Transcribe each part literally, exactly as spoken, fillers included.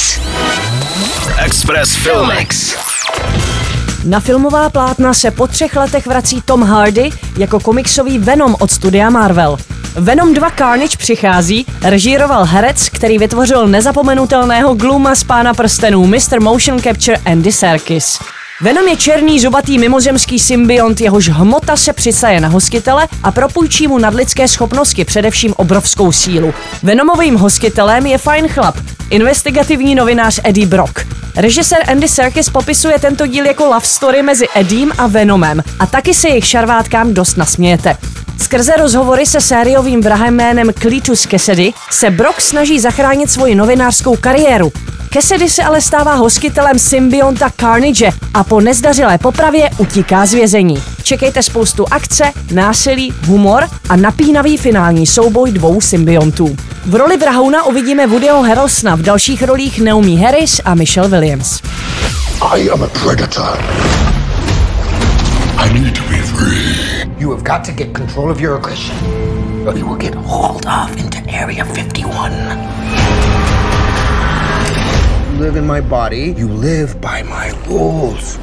Express. Express Filmex. Na filmová plátna se po třech letech vrací Tom Hardy jako komiksový Venom od studia Marvel. Venom dva Carnage přichází, režíroval herec, který vytvořil nezapomenutelného Glooma z Pána prstenů, mister Motion Capture Andy Serkis. Venom je černý zubatý mimozemský symbiont, jehož hmota se přisaje na hostitele a propůjčí mu nadlidské schopnosti, především obrovskou sílu. Venomovým hostitelem je fajn chlap, investigativní novinář Eddie Brock. Režisér Andy Serkis popisuje tento díl jako love story mezi Eddiem a Venomem a taky se jejich šarvátkám dost nasmějete. Skrze rozhovory se sériovým vrahem jménem Cletus Kesedy se Brock snaží zachránit svoji novinářskou kariéru. Kesedy se ale stává hostitelem symbionta Carnage a po nezdařilé popravě utíká z vězení. Čekejte spoustu akce, násilí, humor a napínavý finální souboj dvou symbiontů. V roli vrahouna uvidíme Volodiho Herosna, v dalších rolích Naomi Harris a Michelle Williams. I am a predator. I need to be free. You have got to get control of your aggression. Or you will get hauled off into Area fifty-one. You live in my body, you live by my rules.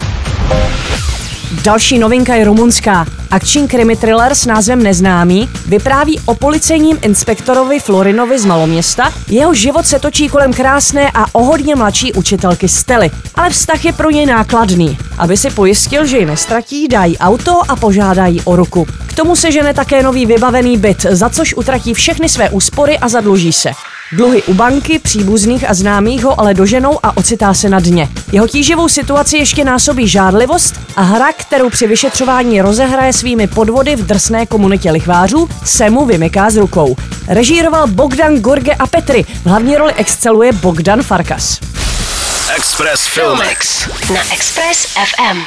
Další novinka je rumunská. Akční krimi thriller s názvem Neznámý vypráví o policejním inspektorovi Florinovi z maloměsta. Jeho život se točí kolem krásné a o hodně mladší učitelky Steli, ale vztah je pro něj nákladný. Aby si pojistil, že ji nestratí, dají auto a požádají o ruku. K tomu se žene také nový vybavený byt, za což utratí všechny své úspory a zadluží se. Dluhy u banky, příbuzných a známých ho ale doženou a ocitá se na dně. Jeho tíživou situaci ještě násobí žádlivost a hra, kterou při vyšetřování rozehraje svými podvody v drsné komunitě lichvářů, se mu vymyká z rukou. Režíroval Bogdan Gorge a Petri, v hlavní roli exceluje Bogdan Farkas. Express Filmex na Express F M.